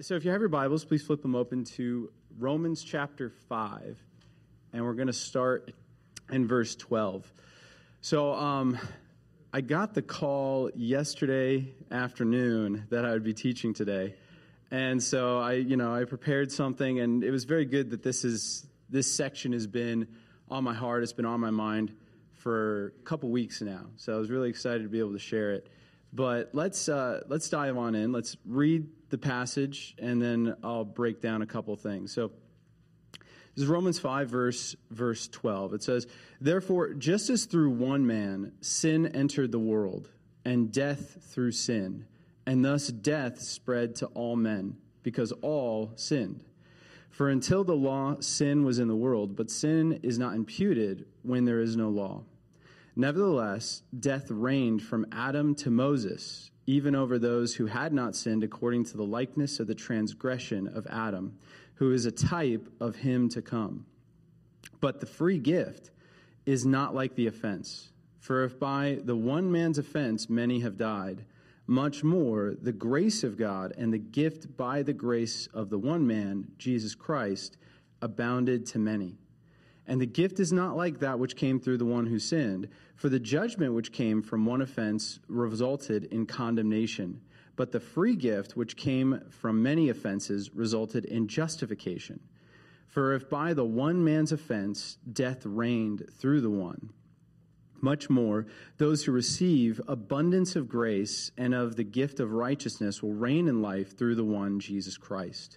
So if you have your Bibles, please flip them open to Romans chapter 5, and we're going to start in verse 12. So I got the call yesterday afternoon that I would be teaching today, and so I prepared something, and it was very good that this section has been on my heart. It's been on my mind for a couple weeks now, so I was really excited to be able to share it. But let's dive on in. Let's read the passage, and then I'll break down a couple things. So this is Romans 5, verse 12. It says, "Therefore, just as through one man sin entered the world, and death through sin, and thus death spread to all men, because all sinned. For until the law, sin was in the world, but sin is not imputed when there is no law. Nevertheless, death reigned from Adam to Moses, even over those who had not sinned according to the likeness of the transgression of Adam, who is a type of him to come. But the free gift is not like the offense. For if by the one man's offense many have died, much more the grace of God and the gift by the grace of the one man, Jesus Christ, abounded to many. And the gift is not like that which came through the one who sinned. For the judgment which came from one offense resulted in condemnation. But the free gift which came from many offenses resulted in justification. For if by the one man's offense death reigned through the one, much more those who receive abundance of grace and of the gift of righteousness will reign in life through the one, Jesus Christ.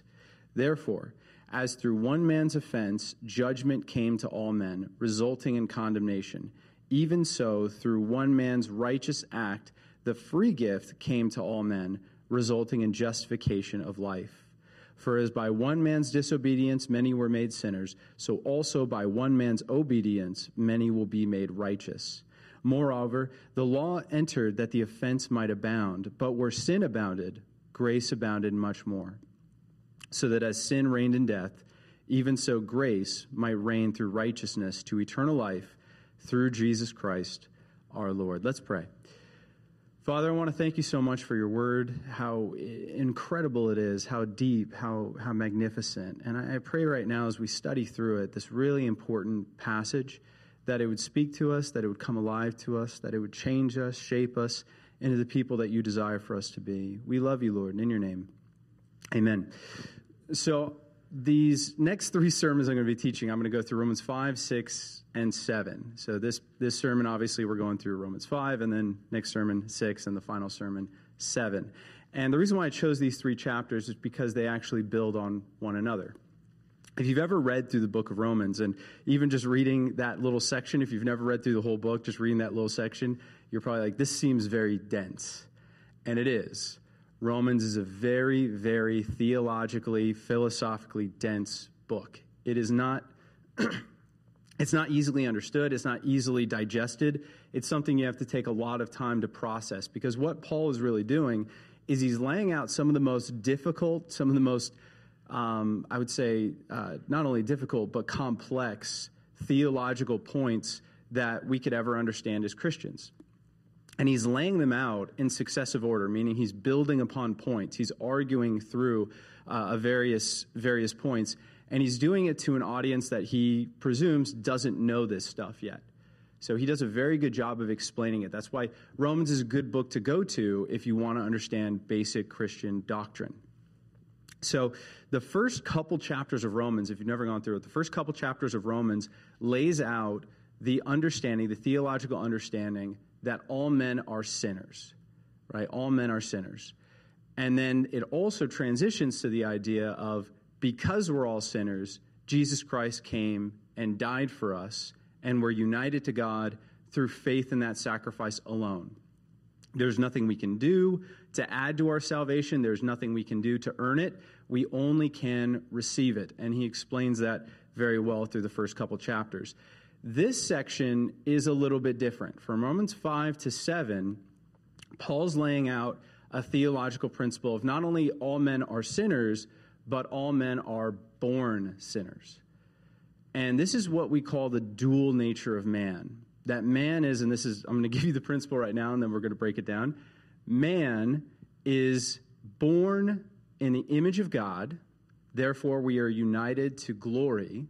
Therefore, as through one man's offense, judgment came to all men, resulting in condemnation, even so, through one man's righteous act, the free gift came to all men, resulting in justification of life. For as by one man's disobedience many were made sinners, so also by one man's obedience many will be made righteous. Moreover, the law entered that the offense might abound, but where sin abounded, grace abounded much more. So that as sin reigned in death, even so grace might reign through righteousness to eternal life through Jesus Christ our Lord." Let's pray. Father, I want to thank you so much for your word, how incredible it is, how deep, how magnificent. And I pray right now as we study through it, this really important passage, that it would speak to us, that it would come alive to us, that it would change us, shape us into the people that you desire for us to be. We love you, Lord, and in your name, amen. So these next three sermons I'm going to be teaching, I'm going to go through Romans 5, 6, and 7. So this sermon, obviously, we're going through Romans 5, and then next sermon, 6, and the final sermon, 7. And the reason why I chose these three chapters is because they actually build on one another. If you've ever read through the book of Romans, and even just reading that little section, if you've never read through the whole book, just reading that little section, you're probably like, this seems very dense. And it is. Romans is a very, very theologically, philosophically dense book. It is not, it's not easily understood. It's not easily digested. It's something you have to take a lot of time to process, because what Paul is really doing is he's laying out some of the most difficult, some of the most, I would say, not only difficult, but complex theological points that we could ever understand as Christians. And he's laying them out in successive order, meaning he's building upon points. He's arguing through various points, and he's doing it to an audience that he presumes doesn't know this stuff yet. So he does a very good job of explaining it. That's why Romans is a good book to go to if you want to understand basic Christian doctrine. So the first couple chapters of Romans, if you've never gone through it, the first couple chapters of Romans lays out the understanding, the theological understanding that all men are sinners, right? All men are sinners. And then it also transitions to the idea of, because we're all sinners, Jesus Christ came and died for us, and we're united to God through faith in that sacrifice alone. There's nothing we can do to add to our salvation. There's nothing we can do to earn it. We only can receive it. And he explains that very well through the first couple chapters. This section is a little bit different. From Romans 5 to 7, Paul's laying out a theological principle of not only all men are sinners, but all men are born sinners. And this is what we call the dual nature of man. That man is, and this is, I'm going to give you the principle right now, and then we're going to break it down. Man is born in the image of God, therefore we are united to glory,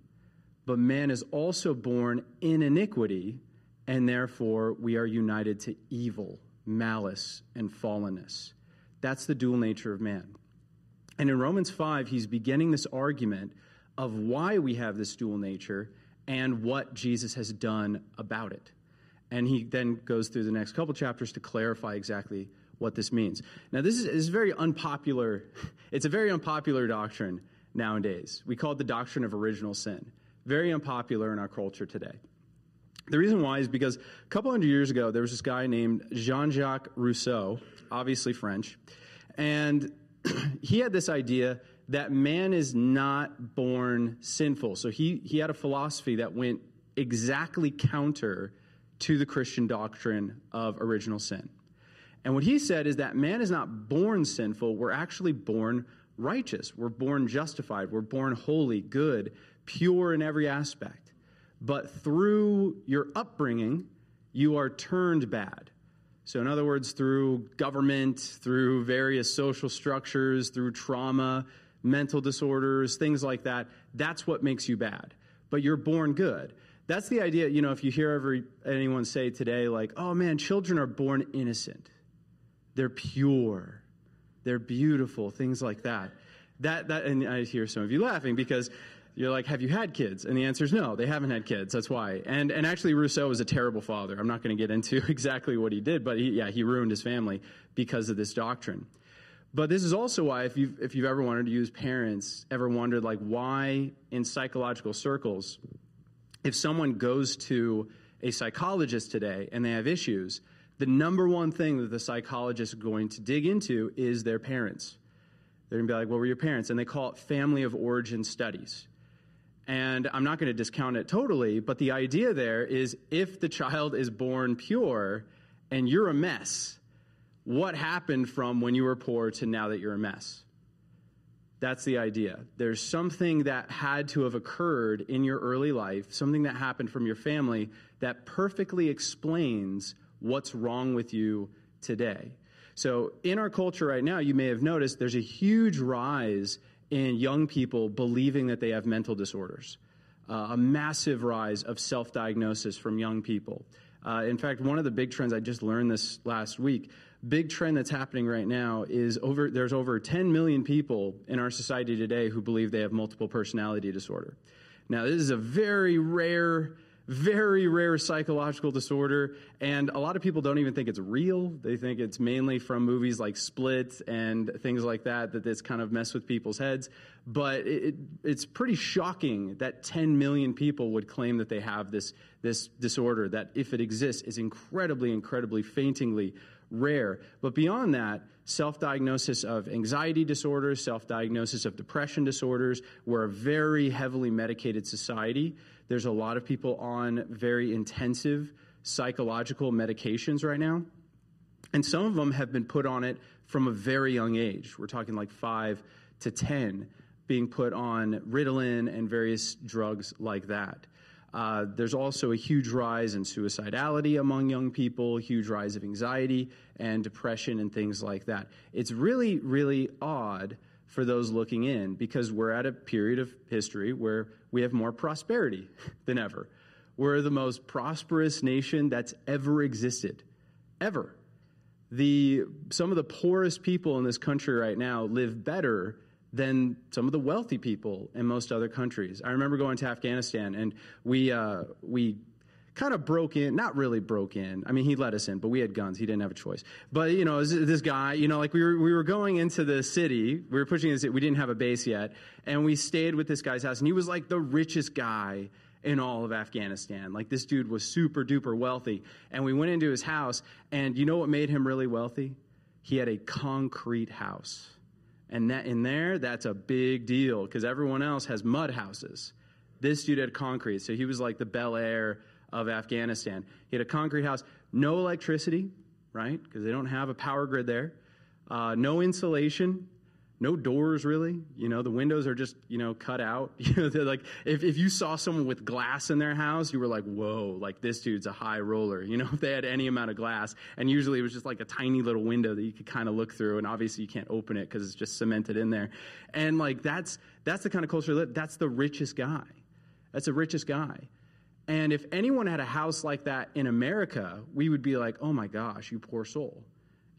but man is also born in iniquity, and therefore we are united to evil, malice, and fallenness. That's the dual nature of man. And in Romans 5, he's beginning this argument of why we have this dual nature and what Jesus has done about it. And he then goes through the next couple chapters to clarify exactly what this means. Now, this is very unpopular. It's a very unpopular doctrine nowadays. We call it the doctrine of original sin. Very unpopular in our culture today. The reason why is because a couple hundred years ago, there was this guy named Jean-Jacques Rousseau, obviously French, and he had this idea that man is not born sinful. So he had a philosophy that went exactly counter to the Christian doctrine of original sin. And what he said is that man is not born sinful. We're actually born righteous. We're born justified. We're born holy, good, pure in every aspect. But through your upbringing, you are turned bad. So in other words, through government, through various social structures, through trauma, mental disorders, things like that, that's what makes you bad. But you're born good. That's the idea, you know, if you hear anyone say today, like, oh man, children are born innocent. They're pure. They're beautiful, things like that. And I hear some of you laughing because you're like, have you had kids? And the answer is no, they haven't had kids. That's why. And actually, Rousseau was a terrible father. I'm not going to get into exactly what he did, but he ruined his family because of this doctrine. But this is also why, if you've ever wanted to use parents, ever wondered like why in psychological circles, if someone goes to a psychologist today and they have issues, the number one thing that the psychologist is going to dig into is their parents. They're going to be like, what were your parents? And they call it family of origin studies. And I'm not going to discount it totally, but the idea there is if the child is born pure and you're a mess, what happened from when you were poor to now that you're a mess? That's the idea. There's something that had to have occurred in your early life, something that happened from your family that perfectly explains what's wrong with you today. So in our culture right now, you may have noticed there's a huge rise in young people believing that they have mental disorders, a massive rise of self-diagnosis from young people. In fact, one of the big trends, I just learned this last week, big trend that's happening right now is there's over 10 million people in our society today who believe they have multiple personality disorder. Now, this is a very rare psychological disorder, and a lot of people don't even think it's real. They think it's mainly from movies like Split and things like that, that this kind of mess with people's heads. But it's pretty shocking that 10 million people would claim that they have this disorder, that if it exists, is incredibly, incredibly faintingly rare. But beyond that, self-diagnosis of anxiety disorders, self-diagnosis of depression disorders. We're a very heavily medicated society. There's a lot of people on very intensive psychological medications right now. And some of them have been put on it from a very young age. We're talking like 5 to 10 being put on Ritalin and various drugs like that. There's also a huge rise in suicidality among young people, huge rise of anxiety and depression and things like that. It's really, really odd for those looking in because we're at a period of history where we have more prosperity than ever. We're the most prosperous nation that's ever existed, ever. Some of the poorest people in this country right now live better than some of the wealthy people in most other countries. I remember going to Afghanistan, and we kind of broke in. Not really broke in. I mean, he let us in, but we had guns. He didn't have a choice. But, you know, this guy, you know, like we were going into the city. We were pushing this. We didn't have a base yet, and we stayed with this guy's house, and he was like the richest guy in all of Afghanistan. Like, this dude was super-duper wealthy, and we went into his house, and you know what made him really wealthy? He had a concrete house. And that in there, that's a big deal because everyone else has mud houses. This dude had concrete, so he was like the Bel Air of Afghanistan. He had a concrete house, no electricity, right? Because they don't have a power grid there, no insulation, no doors really. You know, the windows are just, you know, cut out. You know, they're like, if you saw someone with glass in their house, you were like, whoa, like this dude's a high roller, you know, if they had any amount of glass. And usually it was just like a tiny little window that you could kind of look through, and obviously you can't open it because it's just cemented in there. And like that's the kind of culture, that's the richest guy. That's the richest guy. And if anyone had a house like that in America, we would be like, oh my gosh, you poor soul.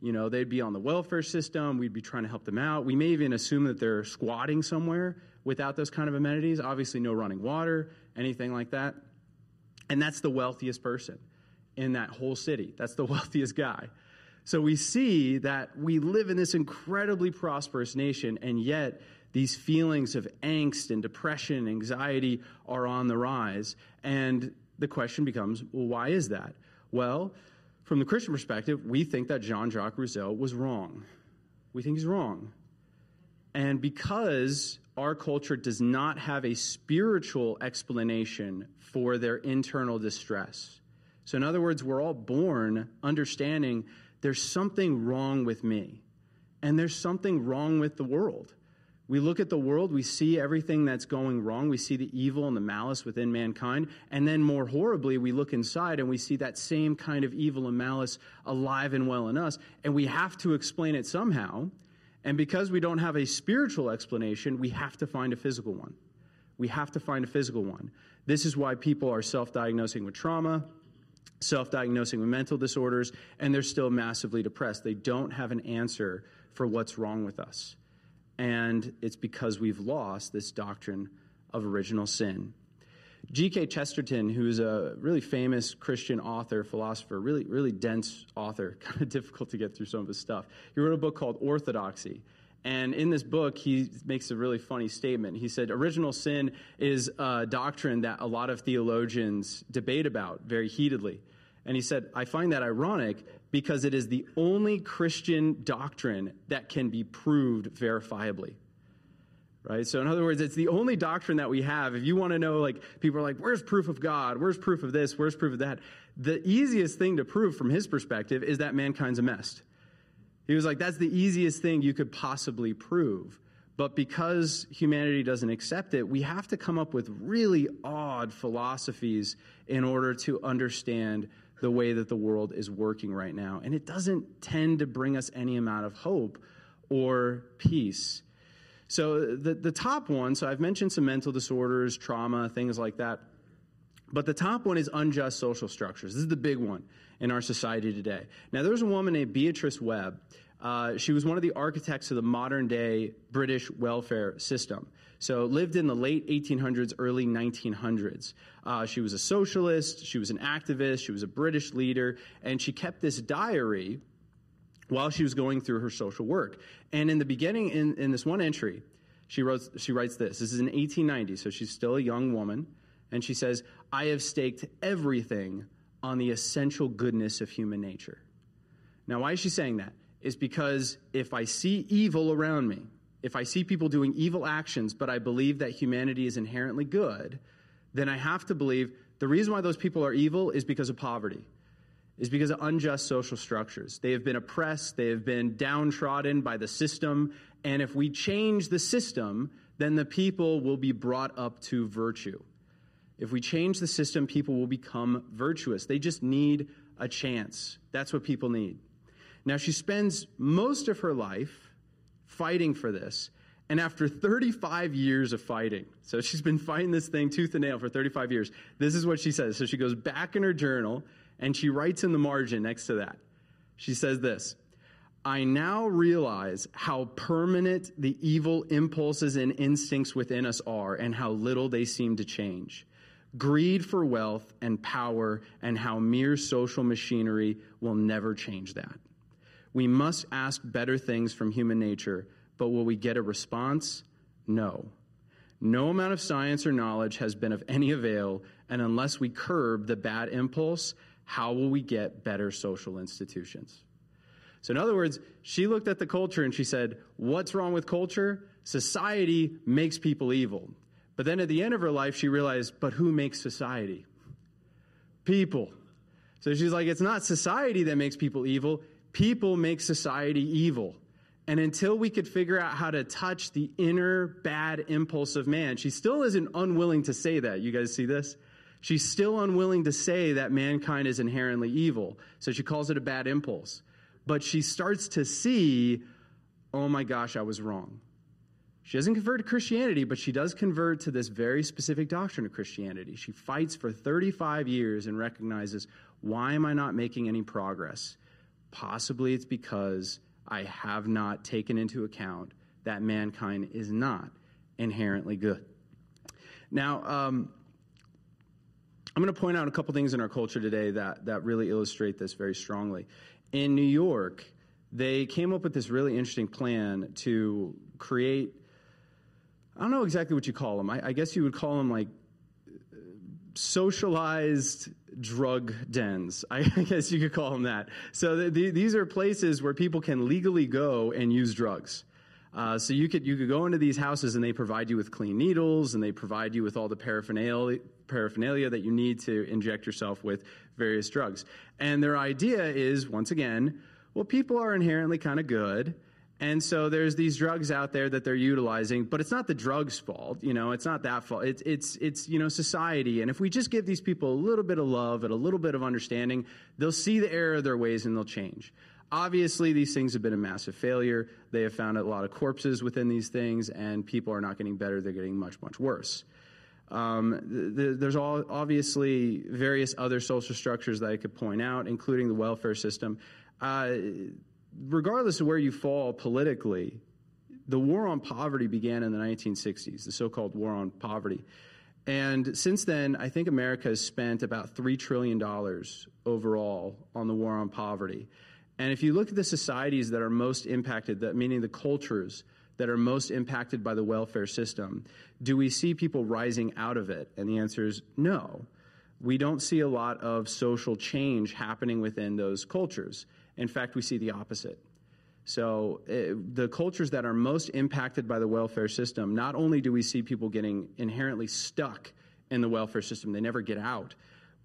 You know, they'd be on the welfare system. We'd be trying to help them out. We may even assume that they're squatting somewhere without those kind of amenities. Obviously, no running water, anything like that. And that's the wealthiest person in that whole city. That's the wealthiest guy. So we see that we live in this incredibly prosperous nation, and yet these feelings of angst and depression and anxiety are on the rise. And the question becomes, well, why is that? Well, from the Christian perspective, we think that Jean-Jacques Rousseau was wrong. We think he's wrong. And because our culture does not have a spiritual explanation for their internal distress. So in other words, we're all born understanding there's something wrong with me, and there's something wrong with the world. We look at the world, we see everything that's going wrong, we see the evil and the malice within mankind, and then more horribly, we look inside and we see that same kind of evil and malice alive and well in us, and we have to explain it somehow, and because we don't have a spiritual explanation, we have to find a physical one. We have to find a physical one. This is why people are self-diagnosing with trauma, self-diagnosing with mental disorders, and they're still massively depressed. They don't have an answer for what's wrong with us. And it's because we've lost this doctrine of original sin. G.K. Chesterton, who is a really famous Christian author, philosopher, really, really dense author, kind of difficult to get through some of his stuff. He wrote a book called Orthodoxy. And in this book, he makes a really funny statement. He said, original sin is a doctrine that a lot of theologians debate about very heatedly. And he said, I find that ironic because it is the only Christian doctrine that can be proved verifiably. Right? So in other words, it's the only doctrine that we have. If you want to know, like, people are like, where's proof of God? Where's proof of this? Where's proof of that? The easiest thing to prove from his perspective is that mankind's a mess. He was like, that's the easiest thing you could possibly prove. But because humanity doesn't accept it, we have to come up with really odd philosophies in order to understand the way that the world is working right now. And it doesn't tend to bring us any amount of hope or peace. So the top one, so I've mentioned some mental disorders, trauma, things like that. But the top one is unjust social structures. This is the big one in our society today. Now, there's a woman named Beatrice Webb. She was one of the architects of the modern-day British welfare system. So lived in the late 1800s, early 1900s. She was a socialist, she was an activist, she was a British leader, and she kept this diary while she was going through her social work. And in the beginning, in this one entry, she writes this. This is in 1890, so she's still a young woman. And she says, I have staked everything on the essential goodness of human nature. Now, why is she saying that? Is because if I see evil around me, if I see people doing evil actions, but I believe that humanity is inherently good, then I have to believe the reason why those people are evil is because of poverty, is because of unjust social structures. They have been oppressed, they have been downtrodden by the system, and if we change the system, then the people will be brought up to virtue. If we change the system, people will become virtuous. They just need a chance. That's what people need. Now, she spends most of her life fighting for this, and after 35 years of fighting, so she's been fighting this thing tooth and nail for 35 years, this is what she says. So she goes back in her journal, and she writes in the margin next to that. She says this, I now realize how permanent the evil impulses and instincts within us are, and how little they seem to change. Greed for wealth and power, and how mere social machinery will never change that. We must ask better things from human nature, but will we get a response? No. No amount of science or knowledge has been of any avail, and unless we curb the bad impulse, how will we get better social institutions? So in other words, she looked at the culture and she said, what's wrong with culture? Society makes people evil. But then at the end of her life, she realized, but who makes society? People. So she's like, it's not society that makes people evil. People make society evil. And until we could figure out how to touch the inner bad impulse of man, she still isn't unwilling to say that. You guys see this? She's still unwilling to say that mankind is inherently evil. So she calls it a bad impulse. But she starts to see, oh my gosh, I was wrong. She doesn't convert to Christianity, but she does convert to this very specific doctrine of Christianity. She fights for 35 years and recognizes, why am I not making any progress? Possibly it's because I have not taken into account that mankind is not inherently good. Now, I'm going to point out a couple things in our culture today that really illustrate this very strongly. In New York, they came up with this really interesting plan to create, I don't know exactly what you call them. I guess you would call them like socialized drug dens. I guess you could call them that. So these are places where people can legally go and use drugs. So you could go into these houses and they provide you with clean needles and they provide you with all the paraphernalia that you need to inject yourself with various drugs. And their idea is, once again, well, people are inherently kind of good. And so there's these drugs out there that they're utilizing, but it's not the drug's fault, you know, it's not that fault. It's you know, society. And if we just give these people a little bit of love and a little bit of understanding, they'll see the error of their ways and they'll change. Obviously, these things have been a massive failure. They have found a lot of corpses within these things, and people are not getting better. They're getting much, much worse. There's obviously various other social structures that I could point out, including the welfare system. Regardless of where you fall politically, the war on poverty began in the 1960s, the so-called war on poverty. And since then, I think America has spent about $3 trillion overall on the war on poverty. And if you look at the societies that are most impacted, that meaning the cultures that are most impacted by the welfare system, do we see people rising out of it? And the answer is no. We don't see a lot of social change happening within those cultures. In fact, we see the opposite. So the cultures that are most impacted by the welfare system, not only do we see people getting inherently stuck in the welfare system, they never get out,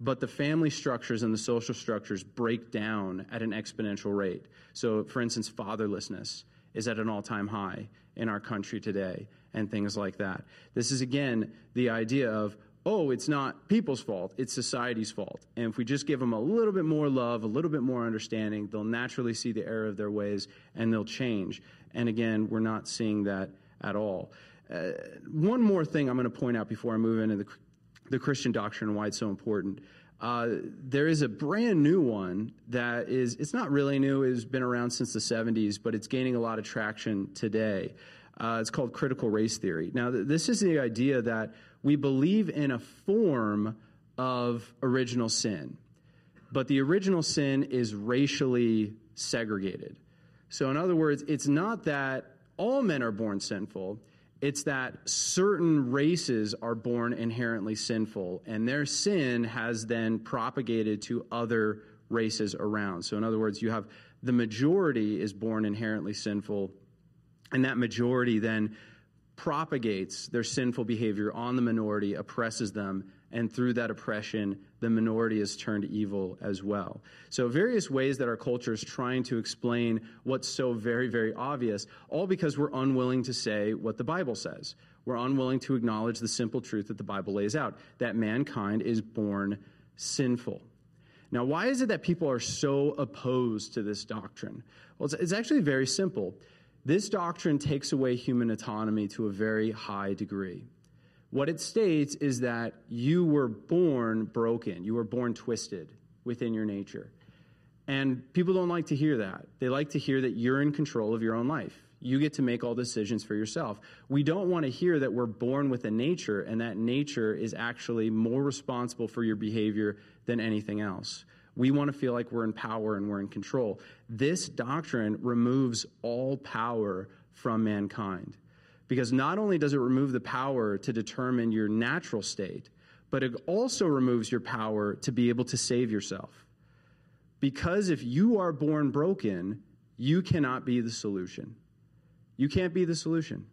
but the family structures and the social structures break down at an exponential rate. So, for instance, fatherlessness is at an all-time high in our country today and things like that. This is, again, the idea of, oh, it's not people's fault, it's society's fault. And if we just give them a little bit more love, a little bit more understanding, they'll naturally see the error of their ways and they'll change. And again, we're not seeing that at all. One more thing I'm going to point out before I move into the Christian doctrine and why it's so important. There is a brand new one that is, it's not really new, it's been around since the 70s, but it's gaining a lot of traction today. It's called critical race theory. Now, this is the idea that we believe in a form of original sin, but the original sin is racially segregated. So in other words, it's not that all men are born sinful, it's that certain races are born inherently sinful, and their sin has then propagated to other races around. So in other words, you have the majority is born inherently sinful, and that majority then propagates their sinful behavior on the minority, oppresses them, and through that oppression, the minority is turned evil as well. So various ways that our culture is trying to explain what's so very, very obvious, all because we're unwilling to say what the Bible says. We're unwilling to acknowledge the simple truth that the Bible lays out, that mankind is born sinful. Now, why is it that people are so opposed to this doctrine? Well, it's actually very simple. This doctrine takes away human autonomy to a very high degree. What it states is that you were born broken, you were born twisted within your nature. And people don't like to hear that. They like to hear that you're in control of your own life. You get to make all decisions for yourself. We don't want to hear that we're born with a nature and that nature is actually more responsible for your behavior than anything else. We want to feel like we're in power and we're in control. This doctrine removes all power from mankind because not only does it remove the power to determine your natural state, but it also removes your power to be able to save yourself. Because if you are born broken, you cannot be the solution. You can't be the solution.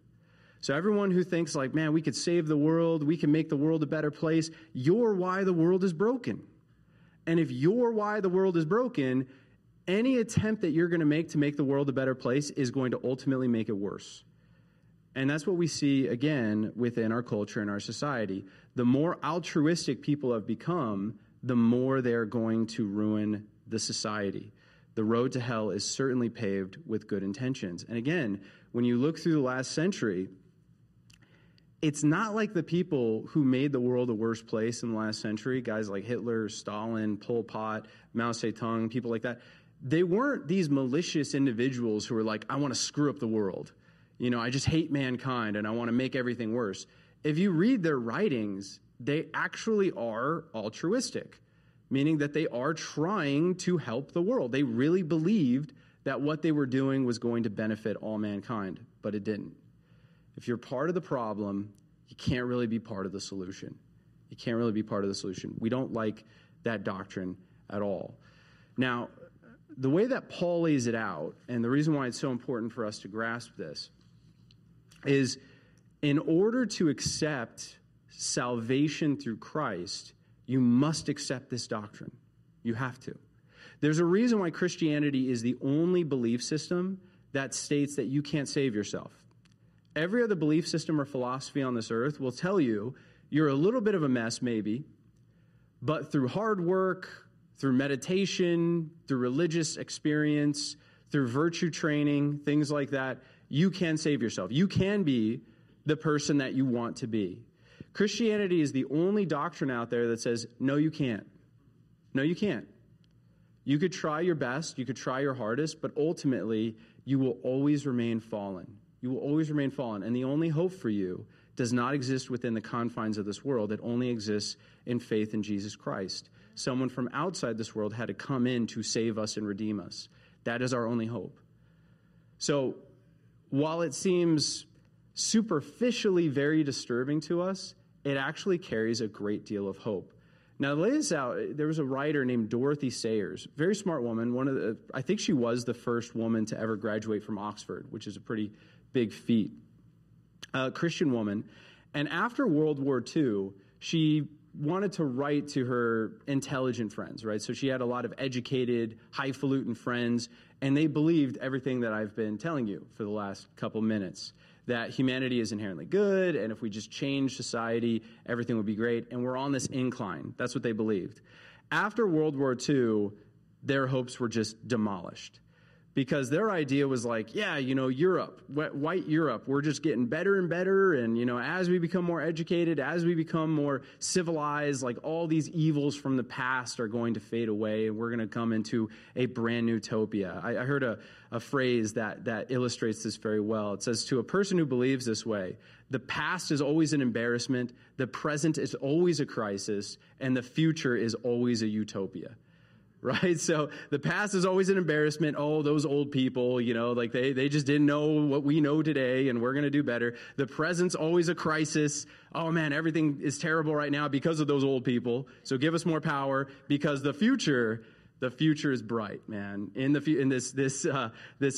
So everyone who thinks like, man, we could save the world, we can make the world a better place, you're why the world is broken. And if you're why the world is broken, any attempt that you're going to make the world a better place is going to ultimately make it worse. And that's what we see, again, within our culture and our society. The more altruistic people have become, the more they're going to ruin the society. The road to hell is certainly paved with good intentions. And again, when you look through the last century, it's not like the people who made the world a worse place in the last century, guys like Hitler, Stalin, Pol Pot, Mao Zedong, people like that, they weren't these malicious individuals who were like, I want to screw up the world. You know, I just hate mankind and I want to make everything worse. If you read their writings, they actually are altruistic, meaning that they are trying to help the world. They really believed that what they were doing was going to benefit all mankind, but it didn't. If you're part of the problem, you can't really be part of the solution. You can't really be part of the solution. We don't like that doctrine at all. Now, the way that Paul lays it out, and the reason why it's so important for us to grasp this, is in order to accept salvation through Christ, you must accept this doctrine. You have to. There's a reason why Christianity is the only belief system that states that you can't save yourself. Every other belief system or philosophy on this earth will tell you you're a little bit of a mess maybe, but through hard work, through meditation, through religious experience, through virtue training, things like that, you can save yourself. You can be the person that you want to be. Christianity is the only doctrine out there that says, no, you can't. No, you can't. You could try your best, you could try your hardest, but ultimately you will always remain fallen. You will always remain fallen, and the only hope for you does not exist within the confines of this world. It only exists in faith in Jesus Christ. Someone from outside this world had to come in to save us and redeem us. That is our only hope. So while it seems superficially very disturbing to us, it actually carries a great deal of hope. Now, to lay this out, there was a writer named Dorothy Sayers, very smart woman. I think she was the first woman to ever graduate from Oxford, which is a pretty big feat, a Christian woman. And after World War II, she wanted to write to her intelligent friends, right? So she had a lot of educated, highfalutin friends, and they believed everything that I've been telling you for the last couple minutes, that humanity is inherently good, and if we just change society, everything would be great, and we're on this incline. That's what they believed. After World War II, their hopes were just demolished. Because their idea was like, yeah, you know, Europe, white Europe, we're just getting better and better. And, you know, as we become more educated, as we become more civilized, like all these evils from the past are going to fade away and we're going to come into a brand new utopia. I heard a phrase that illustrates this very well. It says, to a person who believes this way, the past is always an embarrassment, the present is always a crisis, and the future is always a utopia. Right? So the past is always an embarrassment. Oh, those old people, you know, like they just didn't know what we know today and we're going to do better. The present's always a crisis. Oh man, everything is terrible right now because of those old people. So give us more power, because the future is bright, man. In this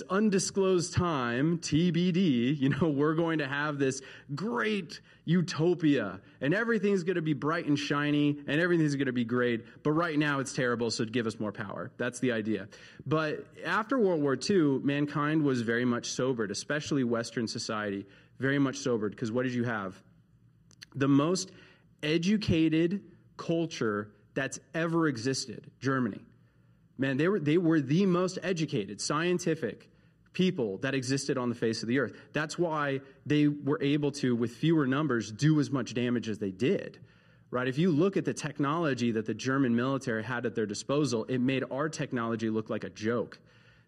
undisclosed time, TBD, you know, we're going to have this great utopia, and everything's going to be bright and shiny, and everything's going to be great, but right now it's terrible, so give us more power. That's the idea. But after World War II, mankind was very much sobered, especially Western society, very much sobered, because what did you have? The most educated culture that's ever existed, Germany. Man, they were the most educated, scientific people that existed on the face of the earth. That's why they were able to, with fewer numbers, do as much damage as they did, right? If you look at the technology that the German military had at their disposal, it made our technology look like a joke.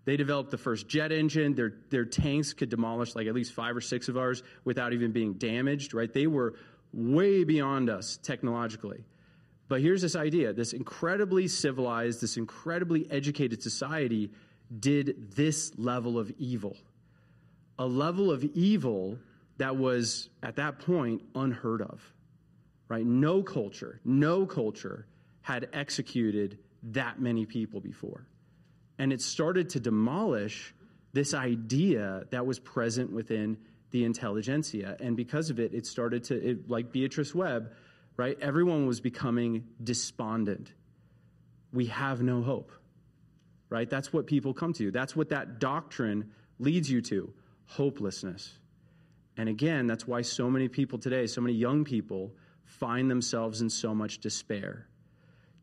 They developed the first jet engine. Their tanks could demolish like at least 5 or 6 of ours without even being damaged, right? They were way beyond us technologically. But here's this idea, this incredibly civilized, this incredibly educated society did this level of evil, a level of evil that was, at that point, unheard of, right? No culture had executed that many people before. And it started to demolish this idea that was present within the intelligentsia. And because of it, like Beatrice Webb, right? Everyone was becoming despondent. We have no hope. right? That's what people come to. That's what that doctrine leads you to, hopelessness. And again, that's why so many people today, so many young people, find themselves in so much despair.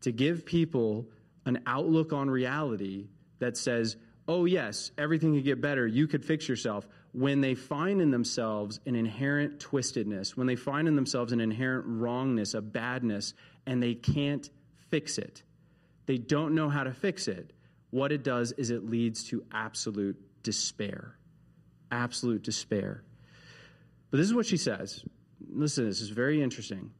To give people an outlook on reality that says, oh yes, everything could get better, you could fix yourself, when they find in themselves an inherent twistedness, when they find in themselves an inherent wrongness, a badness, and they can't fix it. They don't know how to fix it. What it does is it leads to absolute despair. Absolute despair. But this is what she says. Listen, this is very interesting.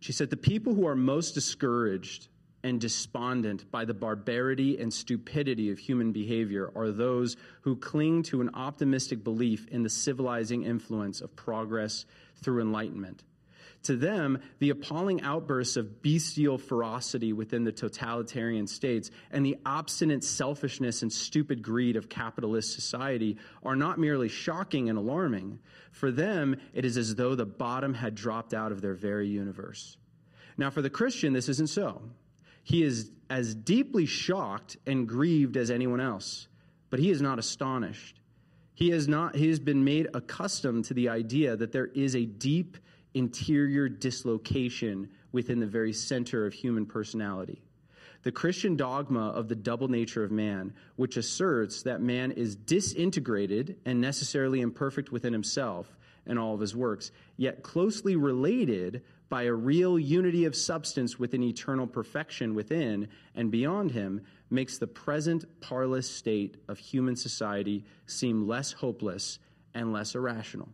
She said, the people who are most discouraged and despondent by the barbarity and stupidity of human behavior are those who cling to an optimistic belief in the civilizing influence of progress through enlightenment. To them, the appalling outbursts of bestial ferocity within the totalitarian states and the obstinate selfishness and stupid greed of capitalist society are not merely shocking and alarming. For them, it is as though the bottom had dropped out of their very universe. Now, for the Christian, this isn't so. He is as deeply shocked and grieved as anyone else, but he is not astonished. He has been made accustomed to the idea that there is a deep interior dislocation within the very center of human personality. The Christian dogma of the double nature of man, which asserts that man is disintegrated and necessarily imperfect within himself and all of his works, yet closely related by a real unity of substance with an eternal perfection within and beyond him, makes the present parlous state of human society seem less hopeless and less irrational.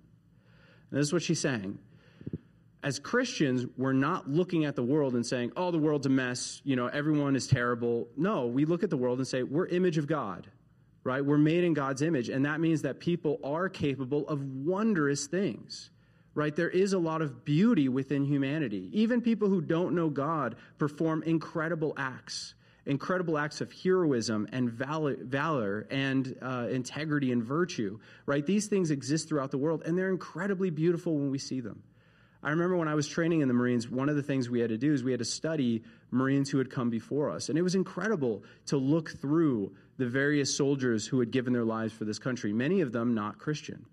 And this is what she's saying. As Christians, we're not looking at the world and saying, oh, the world's a mess, you know, everyone is terrible. No, we look at the world and say, we're image of God, right? We're made in God's image, and that means that people are capable of wondrous things, right? There is a lot of beauty within humanity. Even people who don't know God perform incredible acts of heroism and valor and integrity and virtue, right? These things exist throughout the world, and they're incredibly beautiful when we see them. I remember when I was training in the Marines, one of the things we had to do is we had to study Marines who had come before us. And it was incredible to look through the various soldiers who had given their lives for this country, many of them not Christian.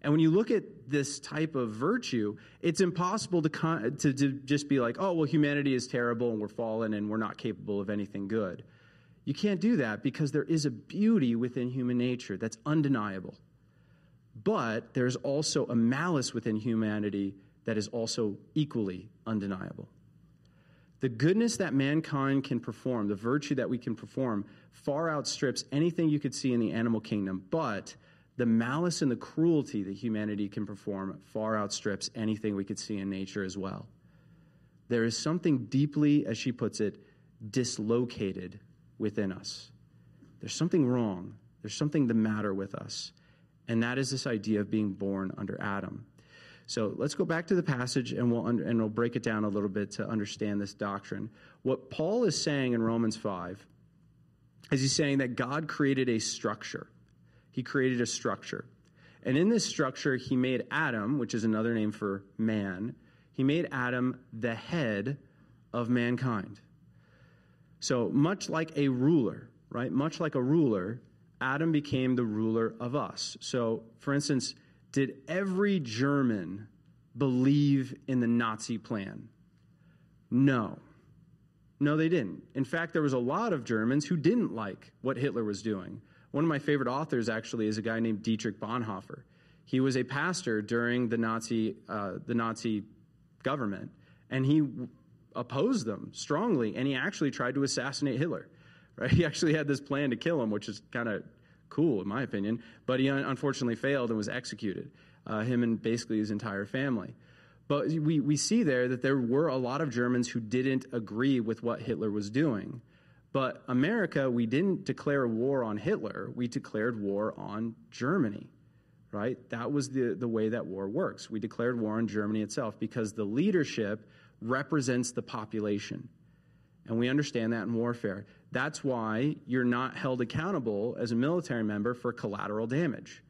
And when you look at this type of virtue, it's impossible to just be like, oh, well, humanity is terrible and we're fallen and we're not capable of anything good. You can't do that because there is a beauty within human nature that's undeniable. But there's also a malice within humanity that is also equally undeniable. The goodness that mankind can perform, the virtue that we can perform, far outstrips anything you could see in the animal kingdom, but the malice and the cruelty that humanity can perform far outstrips anything we could see in nature as well. There is something deeply, as she puts it, dislocated within us. There's something wrong. There's something the matter with us. And that is this idea of being born under Adam. So let's go back to the passage, and we'll break it down a little bit to understand this doctrine. What Paul is saying in Romans 5 is he's saying that God created a structure. He created a structure. And in this structure, he made Adam, which is another name for man, he made Adam the head of mankind. So much like a ruler, right? Much like a ruler, Adam became the ruler of us. So, for instance, did every German believe in the Nazi plan? No. No, they didn't. In fact, there was a lot of Germans who didn't like what Hitler was doing. One of my favorite authors, actually, is a guy named Dietrich Bonhoeffer. He was a pastor during the Nazi government, and he opposed them strongly, and he actually tried to assassinate Hitler. Right? He actually had this plan to kill him, which is kind of cool, in my opinion. But he unfortunately failed and was executed, him and basically his entire family. But we see there that there were a lot of Germans who didn't agree with what Hitler was doing. But America, we didn't declare war on Hitler. We declared war on Germany, right? That was the way that war works. We declared war on Germany itself because the leadership represents the population. And we understand that in warfare. That's why you're not held accountable as a military member for collateral damage,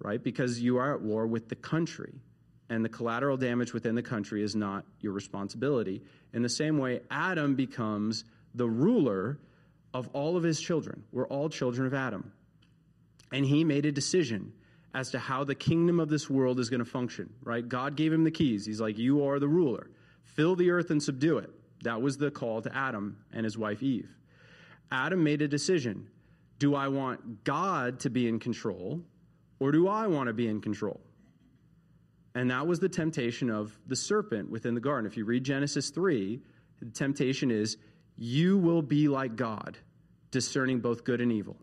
right? Because you are at war with the country, and the collateral damage within the country is not your responsibility. In the same way, Adam becomes the ruler of all of his children were all children of Adam. And he made a decision as to how the kingdom of this world is going to function, right? God gave him the keys. He's like, you are the ruler. Fill the earth and subdue it. That was the call to Adam and his wife Eve. Adam made a decision. Do I want God to be in control, or do I want to be in control? And that was the temptation of the serpent within the garden. If you read Genesis 3, the temptation is, you will be like God, discerning both good and evil.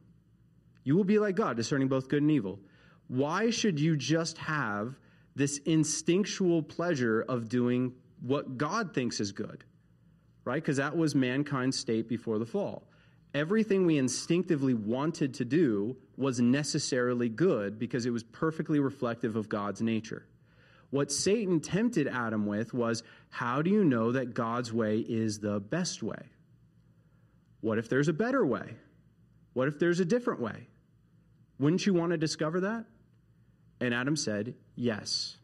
You will be like God, discerning both good and evil. Why should you just have this instinctual pleasure of doing what God thinks is good? Right? Because that was mankind's state before the fall. Everything we instinctively wanted to do was necessarily good because it was perfectly reflective of God's nature. What Satan tempted Adam with was, how do you know that God's way is the best way? What if there's a better way? What if there's a different way? Wouldn't you want to discover that? And Adam said, yes.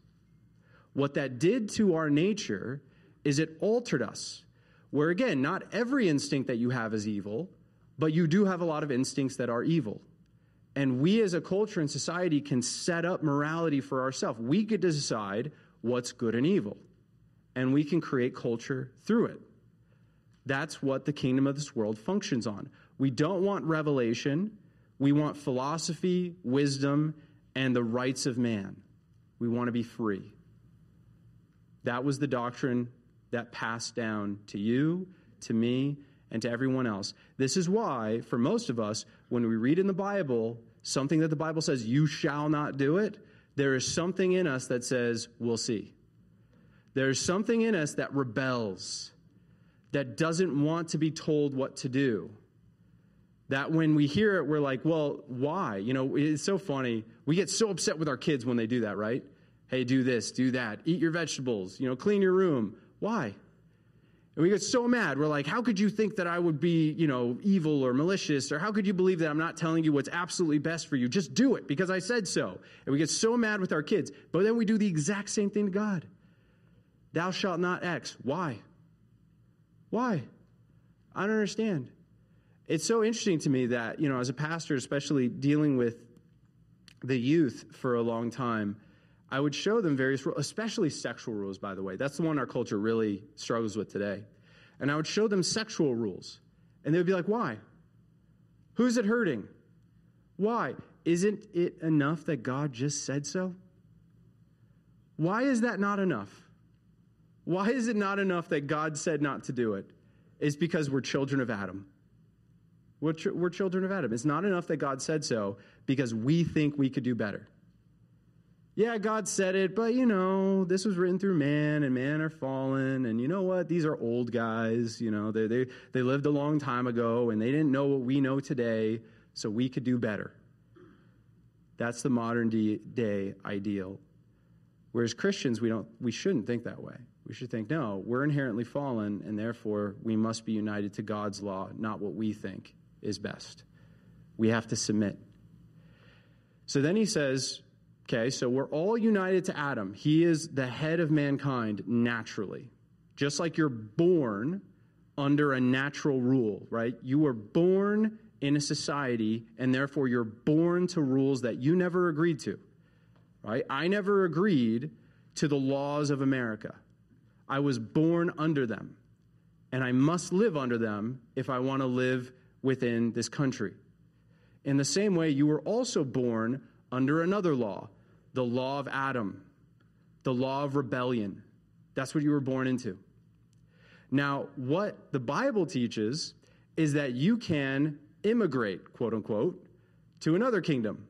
What that did to our nature is it altered us, where, again, not every instinct that you have is evil, but you do have a lot of instincts that are evil. And we as a culture and society can set up morality for ourselves. We get to decide what's good and evil, and we can create culture through it. That's what the kingdom of this world functions on. We don't want revelation. We want philosophy, wisdom, and the rights of man. We want to be free. That was the doctrine that passed down to you, to me, and to everyone else. This is why, for most of us, when we read in the Bible something that the Bible says, you shall not do it, there is something in us that says, we'll see. There's something in us that rebels, that doesn't want to be told what to do. That when we hear it, we're like, well, why? You know, it's so funny. We get so upset with our kids when they do that, right? Hey, do this, do that, eat your vegetables, you know, clean your room. Why? And we get so mad. We're like, how could you think that I would be, you know, evil or malicious? Or how could you believe that I'm not telling you what's absolutely best for you? Just do it because I said so. And we get so mad with our kids. But then we do the exact same thing to God. Thou shalt not X. Why? Why? I don't understand. It's so interesting to me that, you know, as a pastor, especially dealing with the youth for a long time, I would show them various rules, especially sexual rules, by the way. That's the one our culture really struggles with today. And I would show them sexual rules. And they would be like, why? Who's it hurting? Why? Isn't it enough that God just said so? Why is that not enough? Why is it not enough that God said not to do it? It's because we're children of Adam. We're children of Adam. It's not enough that God said so because we think we could do better. Yeah, God said it, but, you know, this was written through man, and man are fallen, and you know what? These are old guys, you know, they lived a long time ago, and they didn't know what we know today, so we could do better. That's the modern-day ideal. Whereas Christians, we shouldn't think that way. We should think, no, we're inherently fallen, and therefore we must be united to God's law, not what we think is best. We have to submit. So then he says, okay, so we're all united to Adam. He is the head of mankind naturally. Just like you're born under a natural rule, right? You were born in a society, and therefore you're born to rules that you never agreed to, right? I never agreed to the laws of America. I was born under them, and I must live under them if I want to live within this country. In the same way, you were also born under another law, the law of Adam, the law of rebellion. That's what you were born into. Now, what the Bible teaches is that you can immigrate, quote unquote, to another kingdom.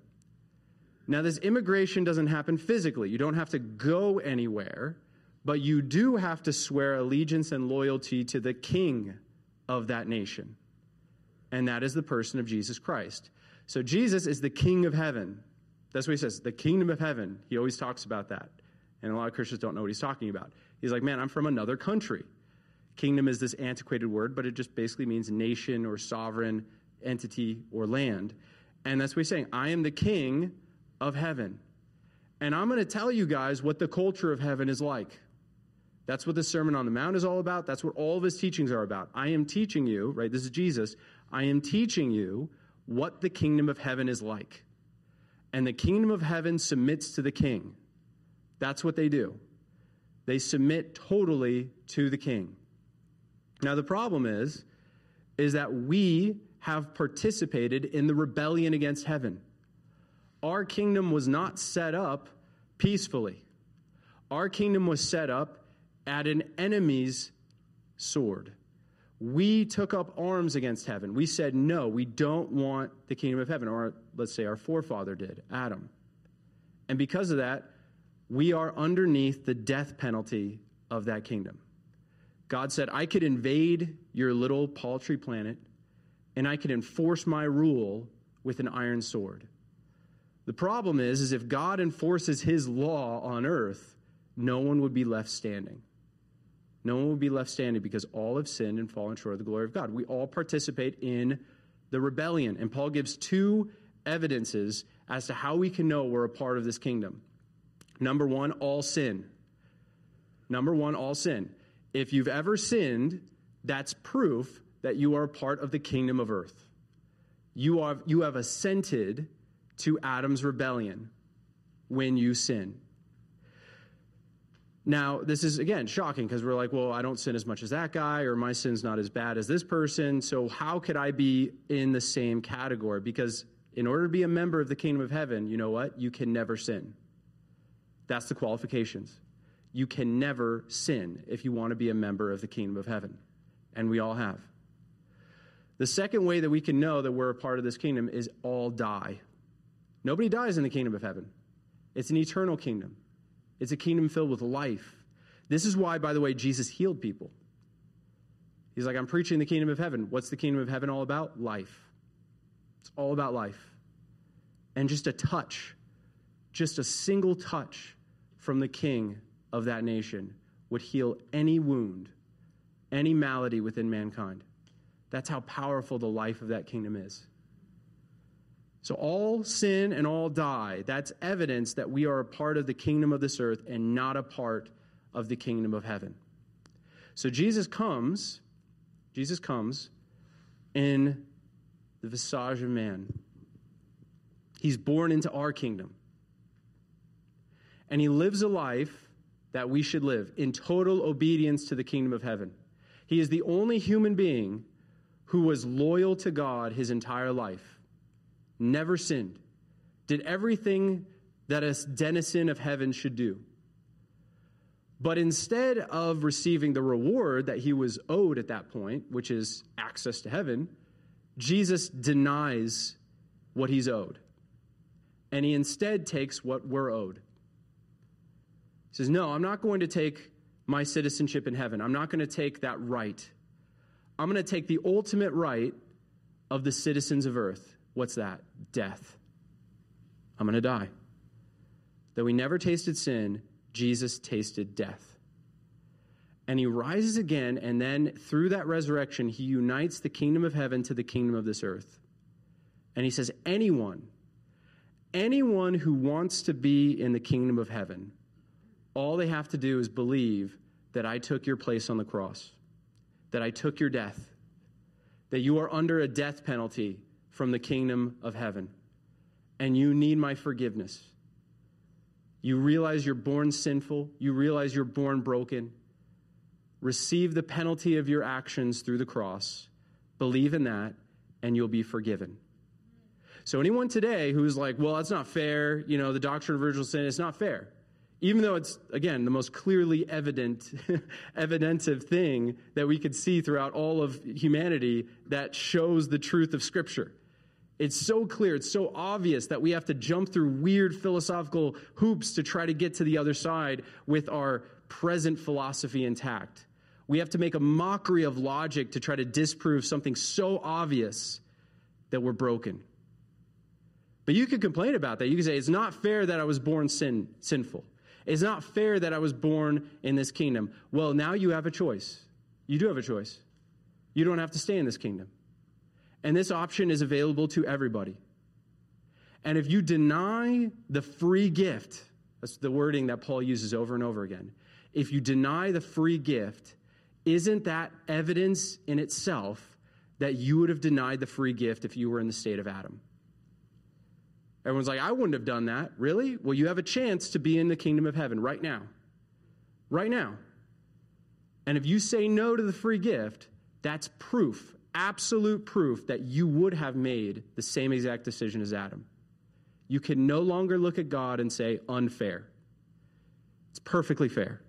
Now, this immigration doesn't happen physically. You don't have to go anywhere, but you do have to swear allegiance and loyalty to the king of that nation. And that is the person of Jesus Christ. So Jesus is the king of heaven. That's what he says, the kingdom of heaven. He always talks about that. And a lot of Christians don't know what he's talking about. He's like, man, I'm from another country. Kingdom is this antiquated word, but it just basically means nation or sovereign entity or land. And that's what he's saying. I am the king of heaven. And I'm going to tell you guys what the culture of heaven is like. That's what the Sermon on the Mount is all about. That's what all of his teachings are about. I am teaching you, right? This is Jesus. I am teaching you what the kingdom of heaven is like. And the kingdom of heaven submits to the king. That's what they do. They submit totally to the king. Now, the problem is that we have participated in the rebellion against heaven. Our kingdom was not set up peacefully. Our kingdom was set up at an enemy's sword. We took up arms against heaven. We said, no, we don't want the kingdom of heaven, or let's say our forefather did, Adam. And because of that, we are underneath the death penalty of that kingdom. God said, I could invade your little paltry planet, and I could enforce my rule with an iron sword. The problem is if God enforces his law on earth, no one would be left standing. No one would be left standing because all have sinned and fallen short of the glory of God. We all participate in the rebellion. And Paul gives two evidences as to how we can know we're a part of this kingdom. Number one, all sin. Number one, all sin. If you've ever sinned, that's proof that you are a part of the kingdom of earth. You have assented to Adam's rebellion when you sin. Now, this is, again, shocking because we're like, well, I don't sin as much as that guy, or my sin's not as bad as this person, so how could I be in the same category? Because in order to be a member of the kingdom of heaven, you know what? You can never sin. That's the qualifications. You can never sin if you want to be a member of the kingdom of heaven, and we all have. The second way that we can know that we're a part of this kingdom is all die. Nobody dies in the kingdom of heaven. It's an eternal kingdom. It's a kingdom filled with life. This is why, by the way, Jesus healed people. He's like, I'm preaching the kingdom of heaven. What's the kingdom of heaven all about? Life. It's all about life. And just a touch, just a single touch from the king of that nation would heal any wound, any malady within mankind. That's how powerful the life of that kingdom is. So all sin and all die, that's evidence that we are a part of the kingdom of this earth and not a part of the kingdom of heaven. So Jesus comes in the visage of man. He's born into our kingdom. And he lives a life that we should live in total obedience to the kingdom of heaven. He is the only human being who was loyal to God his entire life. Never sinned, did everything that a denizen of heaven should do. But instead of receiving the reward that he was owed at that point, which is access to heaven, Jesus denies what he's owed. And he instead takes what we're owed. He says, no, I'm not going to take my citizenship in heaven. I'm not going to take that right. I'm going to take the ultimate right of the citizens of earth. What's that? Death. I'm going to die. Though he never tasted sin, Jesus tasted death. And he rises again, and then through that resurrection, he unites the kingdom of heaven to the kingdom of this earth. And he says, anyone who wants to be in the kingdom of heaven, all they have to do is believe that I took your place on the cross, that I took your death, that you are under a death penalty from the kingdom of heaven, and you need my forgiveness. You realize you're born sinful. You realize you're born broken. Receive the penalty of your actions through the cross. Believe in that, and you'll be forgiven. So anyone today who's like, well, that's not fair, you know, the doctrine of original sin, it's not fair. Even though it's, again, the most clearly evidentive thing that we could see throughout all of humanity that shows the truth of Scripture. It's so clear, it's so obvious that we have to jump through weird philosophical hoops to try to get to the other side with our present philosophy intact. We have to make a mockery of logic to try to disprove something so obvious that we're broken. But you could complain about that. You could say, it's not fair that I was born sinful. It's not fair that I was born in this kingdom. Well, now you have a choice. You do have a choice. You don't have to stay in this kingdom. And this option is available to everybody. And if you deny the free gift, that's the wording that Paul uses over and over again. If you deny the free gift, isn't that evidence in itself that you would have denied the free gift if you were in the state of Adam. Everyone's like, I wouldn't have done that. Really? Well, you have a chance to be in the kingdom of heaven right now. Right now. And if you say no to the free gift, that's proof, absolute proof, that you would have made the same exact decision as Adam. You can no longer look at God and say, unfair. It's perfectly fair.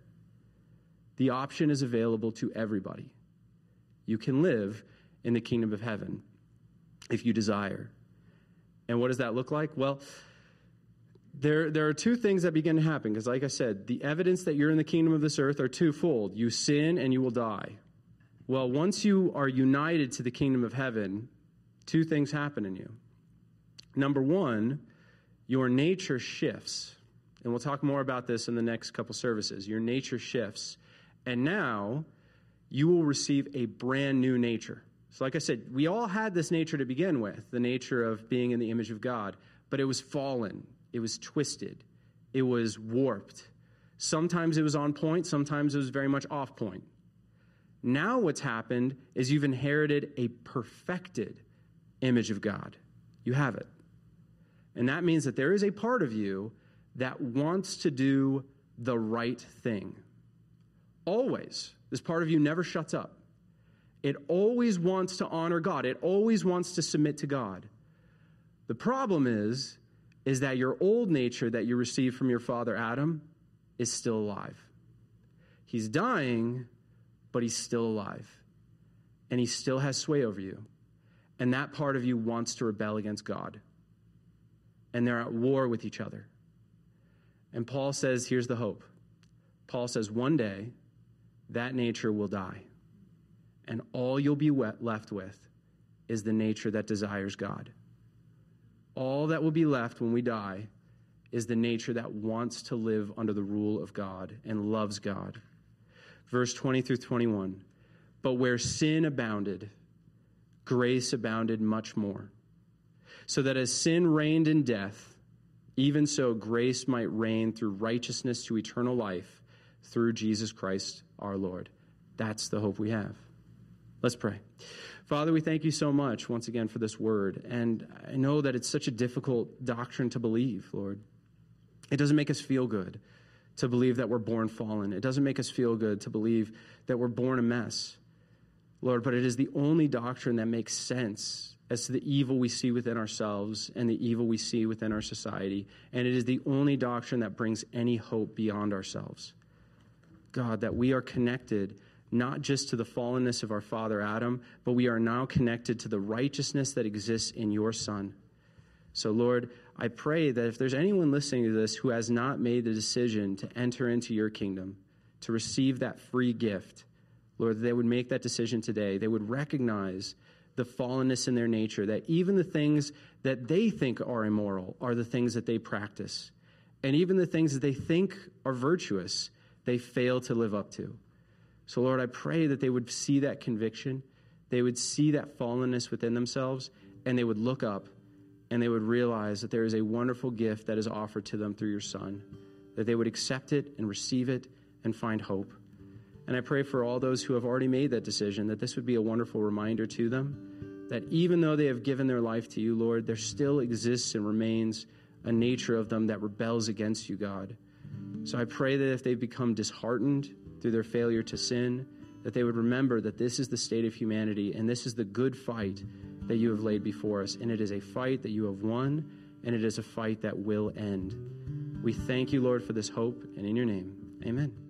The option is available to everybody. You can live in the kingdom of heaven if you desire. And what does that look like? Well, there are two things that begin to happen, because like I said, the evidence that you're in the kingdom of this earth are twofold. You sin and you will die. Well, once you are united to the kingdom of heaven, two things happen in you. Number one, your nature shifts. And we'll talk more about this in the next couple services. Your nature shifts. And now you will receive a brand new nature. So like I said, we all had this nature to begin with, the nature of being in the image of God, but it was fallen. It was twisted. It was warped. Sometimes it was on point. Sometimes it was very much off point. Now what's happened is you've inherited a perfected image of God. You have it. And that means that there is a part of you that wants to do the right thing. Always. This part of you never shuts up. It always wants to honor God. It always wants to submit to God. The problem is that your old nature that you received from your father Adam is still alive. He's dying, but he's still alive. And he still has sway over you. And that part of you wants to rebel against God. And they're at war with each other. And Paul says, here's the hope. Paul says, one day, that nature will die. And all you'll be left with is the nature that desires God. All that will be left when we die is the nature that wants to live under the rule of God and loves God. Verse 20 through 21, but where sin abounded, grace abounded much more, so that as sin reigned in death, even so grace might reign through righteousness to eternal life through Jesus Christ our Lord. That's the hope we have. Let's pray. Father, we thank you so much once again for this word. And I know that it's such a difficult doctrine to believe, Lord. It doesn't make us feel good to believe that we're born fallen. It doesn't make us feel good to believe that we're born a mess, Lord, but it is the only doctrine that makes sense as to the evil we see within ourselves and the evil we see within our society. And it is the only doctrine that brings any hope beyond ourselves. God, that we are connected not just to the fallenness of our father Adam, but we are now connected to the righteousness that exists in your Son. So, Lord, I pray that if there's anyone listening to this who has not made the decision to enter into your kingdom, to receive that free gift, Lord, they would make that decision today. They would recognize the fallenness in their nature, that even the things that they think are immoral are the things that they practice. And even the things that they think are virtuous, they fail to live up to. So, Lord, I pray that they would see that conviction, they would see that fallenness within themselves, and they would look up and they would realize that there is a wonderful gift that is offered to them through your Son, that they would accept it and receive it and find hope. And I pray for all those who have already made that decision, that this would be a wonderful reminder to them, that even though they have given their life to you, Lord, there still exists and remains a nature of them that rebels against you, God. So I pray that if they become disheartened through their failure to sin, that they would remember that this is the state of humanity and this is the good fight that you have laid before us. And it is a fight that you have won, and it is a fight that will end. We thank you, Lord, for this hope, and in your name, amen.